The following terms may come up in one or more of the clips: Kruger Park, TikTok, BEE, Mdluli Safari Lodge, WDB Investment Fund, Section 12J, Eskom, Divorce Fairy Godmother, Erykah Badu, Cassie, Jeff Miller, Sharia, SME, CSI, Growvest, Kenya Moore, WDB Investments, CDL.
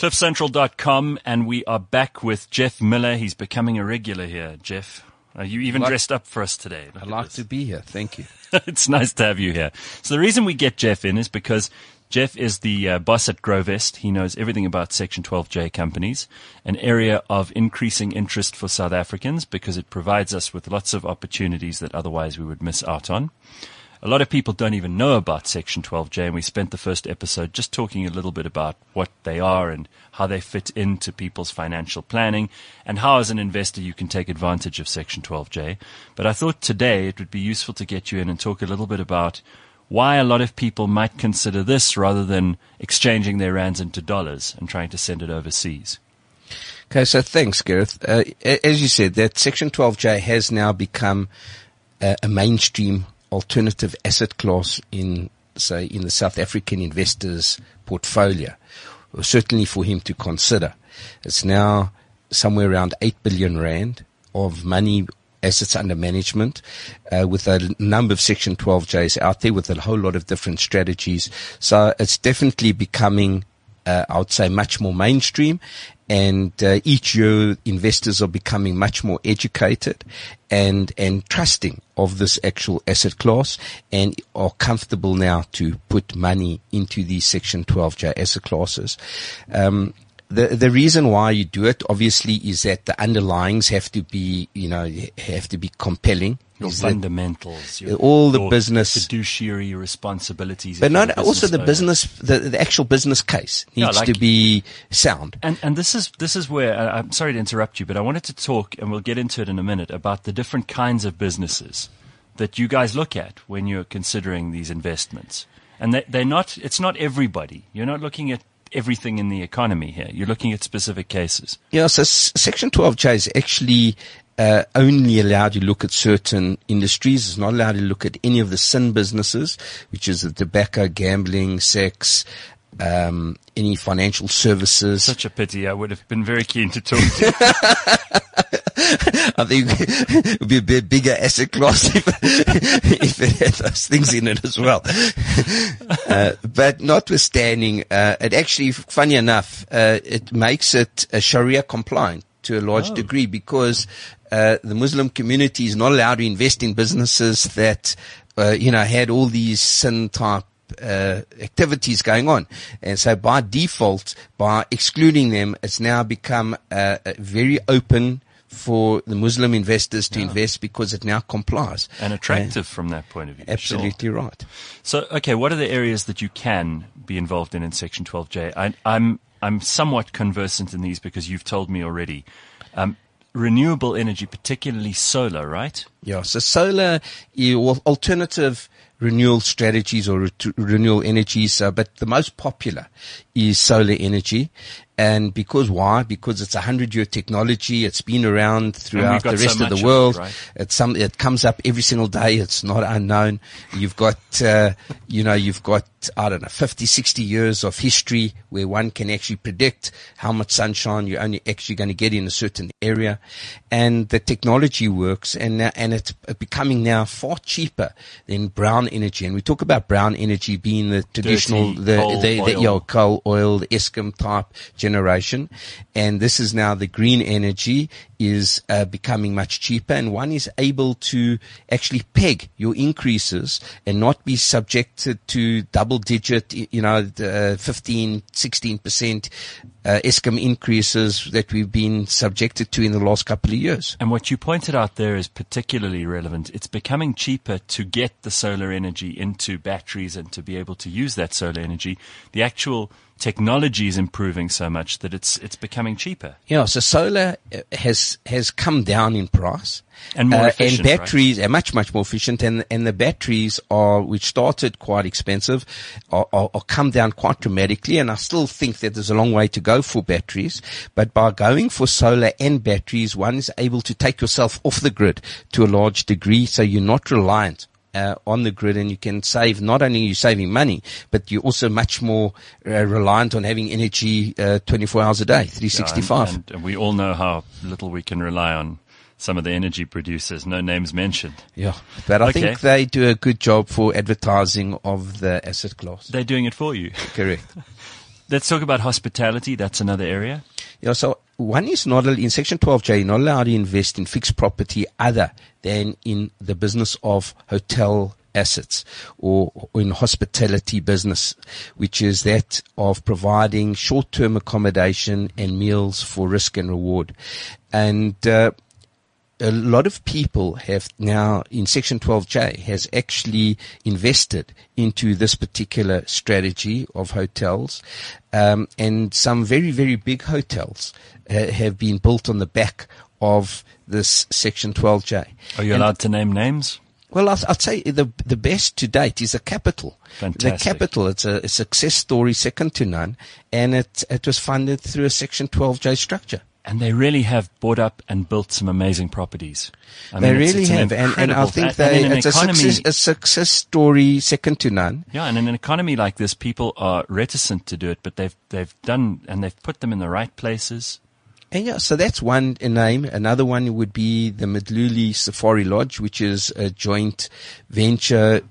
cliffcentral.com, and we are back with Jeff Miller. He's becoming a regular here. Jeff, are you even dressed up for us today? I'd like to be here. Thank you. It's nice to have you here. So the reason we get Jeff in is because Jeff is the boss at Growvest. He knows everything about Section 12J companies, an area of increasing interest for South Africans because it provides us with lots of opportunities that otherwise we would miss out on. A lot of people don't even know about Section 12J, and we spent the first episode just talking a little bit about what they are and how they fit into people's financial planning and how, as an investor, you can take advantage of Section 12J. But I thought today it would be useful to get you in and talk a little bit about why a lot of people might consider this rather than exchanging their rands into dollars and trying to send it overseas. Okay, so thanks, Gareth. As you said, that Section 12J has now become a mainstream alternative asset class in the South African investor's portfolio, or certainly for him to consider. It's now somewhere around 8 billion rand of money, assets under management, with a number of Section 12Js out there with a whole lot of different strategies. So it's definitely becoming, I would say, much more mainstream. And each year, investors are becoming much more educated and trusting of this actual asset class, and are comfortable now to put money into these Section 12J asset classes. The reason why you do it, obviously, is that the underlyings have to be compelling. Your fundamentals, your business, fiduciary responsibilities, but not also the business. The actual business case needs to be sound. And this is where I'm sorry to interrupt you, but I wanted to talk, and we'll get into it in a minute, about the different kinds of businesses that you guys look at when you're considering these investments. And they're not. It's not everybody. You're not looking at everything in the economy here. You're looking at specific cases. Yeah. So Section 12J is actually only allowed to look at certain industries. It's not allowed to look at any of the sin businesses, which is the tobacco, gambling, sex, any financial services. Such a pity. I would have been very keen to talk to you. I think it would be a bit bigger asset class if it had those things in it as well. But notwithstanding, it actually, funny enough, it makes it Sharia compliant to a large degree, because the Muslim community is not allowed to invest in businesses that, had all these sin type activities going on. And so by default, by excluding them, it's now become very open for the Muslim investors to invest, because it now complies. And attractive from that point of view. Absolutely sure. Right. So, okay, what are the areas that you can be involved in Section 12J? I'm somewhat conversant in these because you've told me already. Renewable energy, particularly solar, right? Yeah, so solar, alternative renewal strategies or renewal energies, but the most popular is solar energy. And because why? Because it's 100-year technology. It's been around throughout the rest of the world. It comes up every single day. It's not unknown. You've got, I don't know, 50, 60 years of history where one can actually predict how much sunshine you're only actually going to get in a certain area. And the technology works, and it's becoming now far cheaper than brown energy. And we talk about brown energy being the traditional, coal, oil, the Eskom type generation, and this is now the green energy is becoming much cheaper, and one is able to actually peg your increases and not be subjected to double digit, 15, 16% Eskom increases that we've been subjected to in the last couple of years. And what you pointed out there is particularly relevant. It's becoming cheaper to get the solar energy into batteries and to be able to use that solar energy. The actual technology is improving so much that it's becoming cheaper. Yeah, so solar has come down in price, and more efficient, and batteries are much more efficient. And the batteries which started quite expensive, are come down quite dramatically. And I still think that there's a long way to go for batteries, but by going for solar and batteries, one is able to take yourself off the grid to a large degree, so you're not reliant on the grid, and you can save, not only are you saving money, but you're also much more reliant on having energy 24 hours a day, 365. Yeah, and we all know how little we can rely on some of the energy producers, no names mentioned. Yeah, but I think they do a good job for advertising of the asset class. They're doing it for you. Correct. Let's talk about hospitality. That's another area. Yeah, so one is not in Section 12J, you're not allowed to invest in fixed property other than in the business of hotel assets or in hospitality business, which is that of providing short-term accommodation and meals for risk and reward. And a lot of people have now in Section 12J has actually invested into this particular strategy of hotels. And some very, very big hotels have been built on the back of this Section 12J. Are you allowed to name names? Well, I'd say the best to date is the Capital. Fantastic. The Capital, it's a success story second to none, and it was funded through a Section 12J structure. And they really have bought up and built some amazing properties. I mean, they really have. And I think it's a success story second to none. Yeah. And in an economy like this, people are reticent to do it, but they've done, and they've put them in the right places. And yeah, so that's one name. Another one would be the Mdluli Safari Lodge, which is a joint venture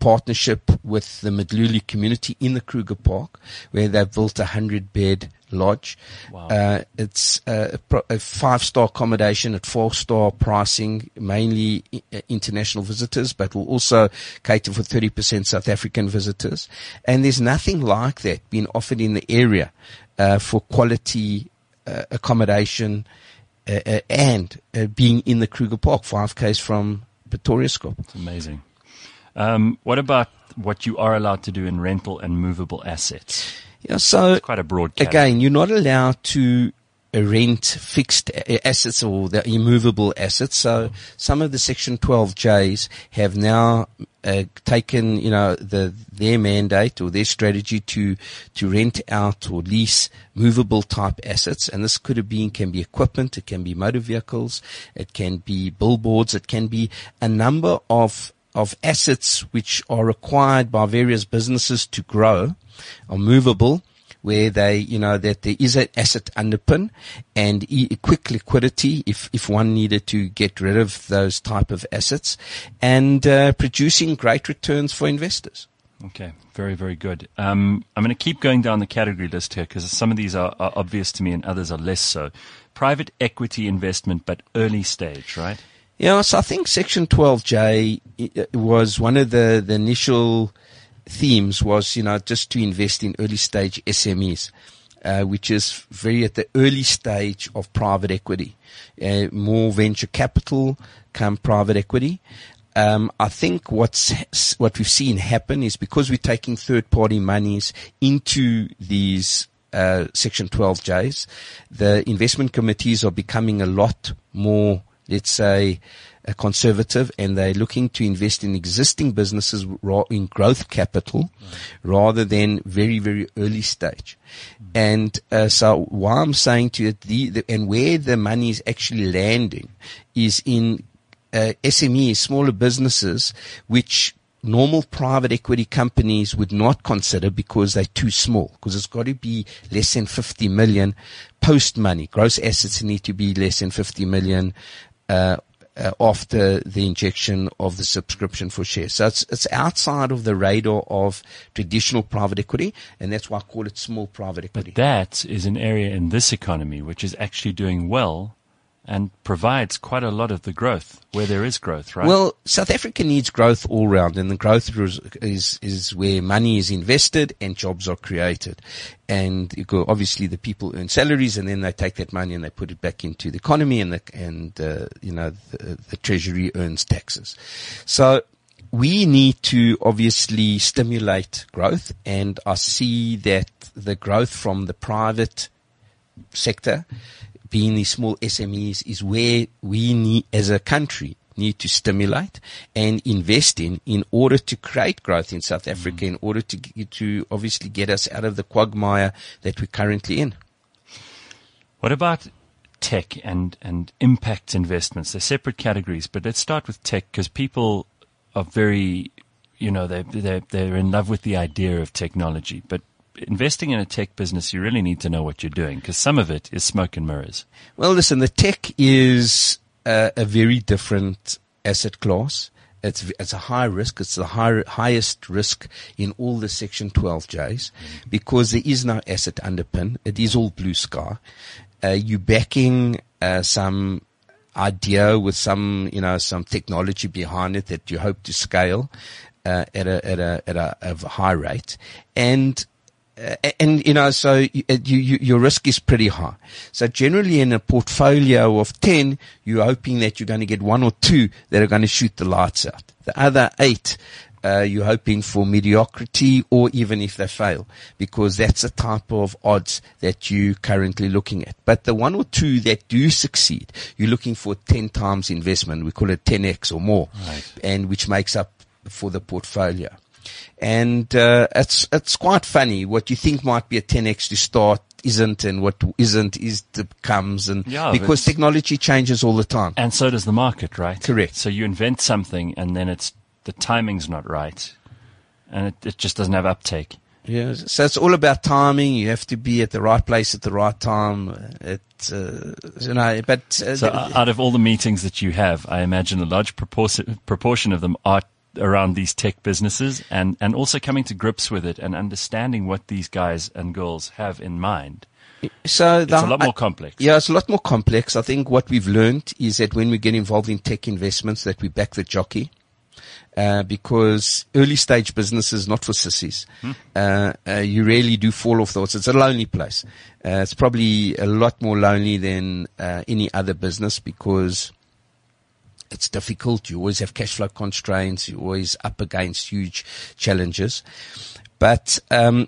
partnership with the Mdluli community in the Kruger Park, where they've built a 100-bed lodge. Wow. It's a 5-star accommodation at 4-star pricing, mainly international visitors, but will also cater for 30% South African visitors. And there's nothing like that being offered in the area for quality accommodation and being in the Kruger Park, 5 km from Pretoria Skop. It's amazing. What about what you are allowed to do in rental and movable assets? Yeah, so it's quite a broad category. Again, you're not allowed to rent fixed assets or the immovable assets. So some of the Section 12Js have now taken, their mandate or their strategy to rent out or lease movable type assets. And this can be equipment, it can be motor vehicles, it can be billboards, it can be a number of assets which are required by various businesses to grow, are movable, where they, that there is an asset underpin and quick liquidity if one needed to get rid of those type of assets, and producing great returns for investors. Okay, very, very good. I'm going to keep going down the category list here because some of these are obvious to me and others are less so. Private equity investment, but early stage, right? Yeah, so I think Section 12J was one of the initial themes was, just to invest in early stage SMEs, which is very at the early stage of private equity. More venture capital come private equity. I think what we've seen happen is because we're taking third party monies into these Section 12Js, the investment committees are becoming a lot more, let's say, conservative, and they're looking to invest in existing businesses in growth capital rather than very, very early stage. And so why I'm saying to you and where the money is actually landing is in SMEs, smaller businesses, which normal private equity companies would not consider because they're too small, because it's got to be less than 50 million post money. Gross assets need to be less than 50 million after the injection of the subscription for shares. So it's outside of the radar of traditional private equity, and that's why I call it small private equity. But that is an area in this economy which is actually doing well and provides quite a lot of the growth where there is growth, right? Well, South Africa needs growth all round, and the growth is where money is invested and jobs are created. And obviously the people earn salaries, and then they take that money and they put it back into the economy, and the treasury earns taxes. So we need to obviously stimulate growth, and I see that the growth from the private sector, being these small SMEs, is where we need, as a country, need to stimulate and invest in order to create growth in South Africa, in order to obviously get us out of the quagmire that we're currently in. What about tech and impact investments? They're separate categories, but let's start with tech, because people are very, they're in love with the idea of technology, but investing in a tech business, you really need to know what you're doing, because some of it is smoke and mirrors. Well, listen, the tech is a very different asset class. It's a high risk. It's the highest risk in all the Section 12Js because there is no asset underpin. It is all blue sky. You're backing some idea with some, some technology behind it that you hope to scale at a high rate, and so your risk is pretty high. So generally in a portfolio of 10, you're hoping that you're going to get one or two that are going to shoot the lights out. The other 8, you're hoping for mediocrity, or even if they fail, because that's the type of odds that you're currently looking at. But the one or two that do succeed, you're looking for 10 times investment. We call it 10x or more, right, and which makes up for the portfolio. And it's quite funny. What you think might be a 10x to start isn't, and what isn't is becomes, and yeah, because technology changes all the time, and so does the market, right? Correct. So you invent something, and then it's the timing's not right, and it just doesn't have uptake. Yeah. So it's all about timing. You have to be at the right place at the right time. So out of all the meetings that you have, I imagine a large proportion of them are around these tech businesses, and also coming to grips with it and understanding what these guys and girls have in mind. So it's a lot more complex. Yeah, it's a lot more complex. I think what we've learned is that when we get involved in tech investments, that we back the jockey. Because early stage business is not for sissies. You really do fall off thoughts. It's a lonely place. It's probably a lot more lonely than any other business, because it's difficult. You always have cash flow constraints. You're always up against huge challenges. But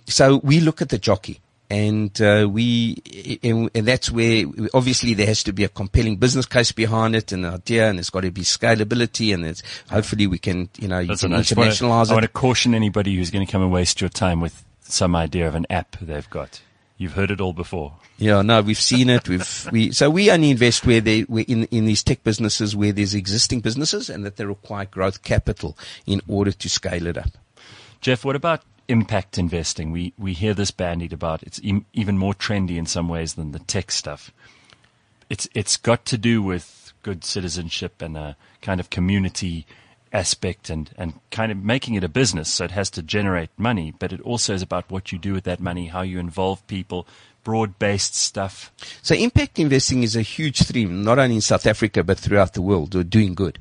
so we look at the jockey, and that's where obviously there has to be a compelling business case behind it, and an idea, and it's got to be scalability, and it's hopefully we can internationalize it. I want to caution anybody who's going to come and waste your time with some idea of an app they've got. You've heard it all before. Yeah, no, we've seen it. So we only invest where in these tech businesses where there's existing businesses and that they require growth capital in order to scale it up. Jeff, what about impact investing? We hear this bandied about. It's even more trendy in some ways than the tech stuff. It's got to do with good citizenship and a kind of community aspect and kind of making it a business, so it has to generate money, but it also is about what you do with that money, how you involve people, broad-based stuff. So impact investing is a huge theme, not only in South Africa but throughout the world. We're doing good,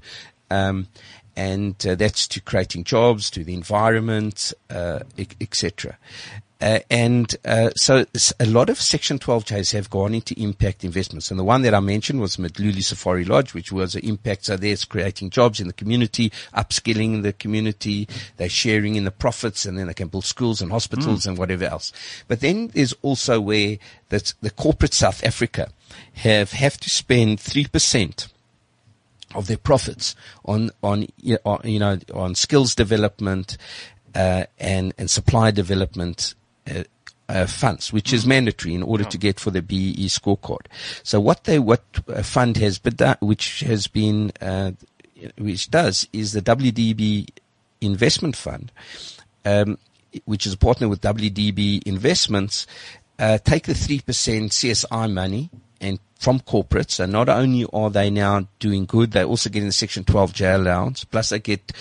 and that's to creating jobs, to the environment, etc. So a lot of Section 12Js have gone into impact investments. And the one that I mentioned was Mdluli Safari Lodge, which was an impact. So there's creating jobs in the community, upskilling the community. They're sharing in the profits, and then they can build schools and hospitals and whatever else. But then there's also where that's the corporate South Africa have to spend 3% of their profits on skills development, and supply development funds, which is mandatory in order to get for the BEE scorecard. So what a fund has which does is the WDB Investment Fund, which is a partner with WDB Investments, take the 3% CSI money and from corporates, and not only are they now doing good, they also get in the Section 12J allowance, plus they get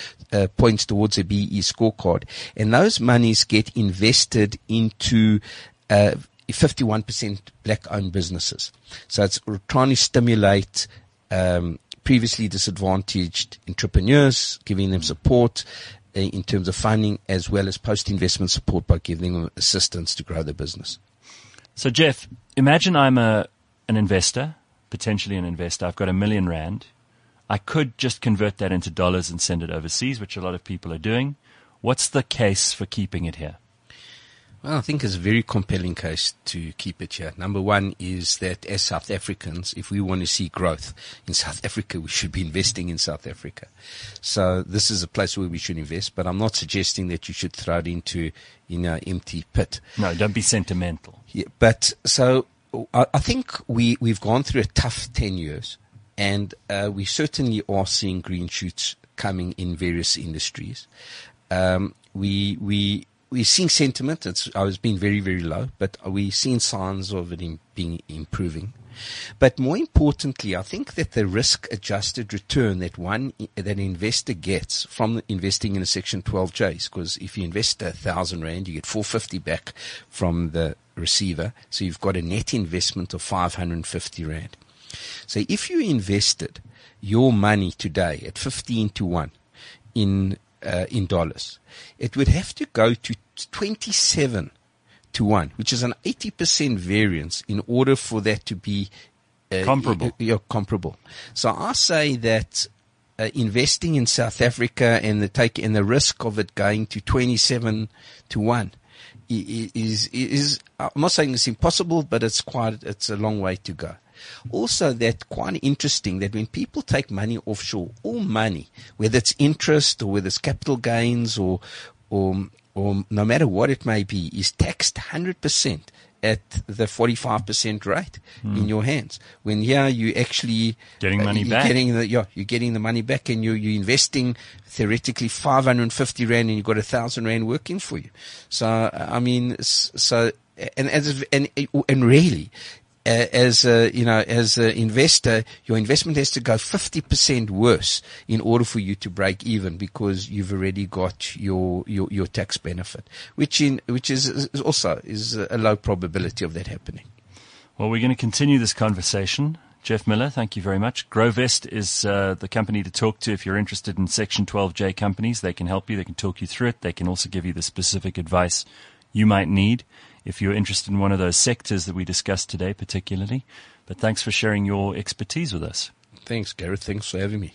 points towards a BE scorecard. And those monies get invested into 51% black-owned businesses. So it's trying to stimulate previously disadvantaged entrepreneurs, giving them support in terms of funding, as well as post-investment support by giving them assistance to grow their business. So, Jeff, imagine I'm an investor, potentially an investor. I've got R1 million. I could just convert that into dollars and send it overseas, which a lot of people are doing. What's the case for keeping it here? Well, I think it's a very compelling case to keep it here. Number one is that as South Africans, if we want to see growth in South Africa, we should be investing in South Africa. So this is a place where we should invest, but I'm not suggesting that you should throw it into an empty pit. No, don't be sentimental. Yeah, but so I think we've gone through a tough 10 years, and we certainly are seeing green shoots coming in various industries. We we're seeing sentiment. It's been very, very low, but we're seeing signs of it being improving. But more importantly, I think that the risk-adjusted return that an investor gets from investing in a Section 12J, because if you invest R1,000, you get 450 back from the receiver, so you've got a net investment of 550 rand. So if you invested your money today at 15 to 1 in dollars, it would have to go to 27 to 1, which is an 80% variance in order for that to be comparable. Comparable. So I say that investing in South Africa and the risk of it going to 27 to 1 is I'm not saying it's impossible, but it's a long way to go. Also, that's quite interesting that when people take money offshore, all money, whether it's interest or whether it's capital gains or no matter what it may be, is taxed 100% at the 45% rate in your hands. When here you actually getting money back, you're getting the money back, and you're investing theoretically 550 rand, and you've got 1,000 rand working for you. So I mean, really. As an investor, your investment has to go 50% worse in order for you to break even, because you've already got your tax benefit, which is also a low probability of that happening. Well, we're going to continue this conversation. Jeff Miller, thank you very much. Growvest is the company to talk to if you're interested in Section 12J companies. They can help you. They can talk you through it. They can also give you the specific advice you might need if you're interested in one of those sectors that we discussed today particularly. But thanks for sharing your expertise with us. Thanks, Gareth. Thanks for having me.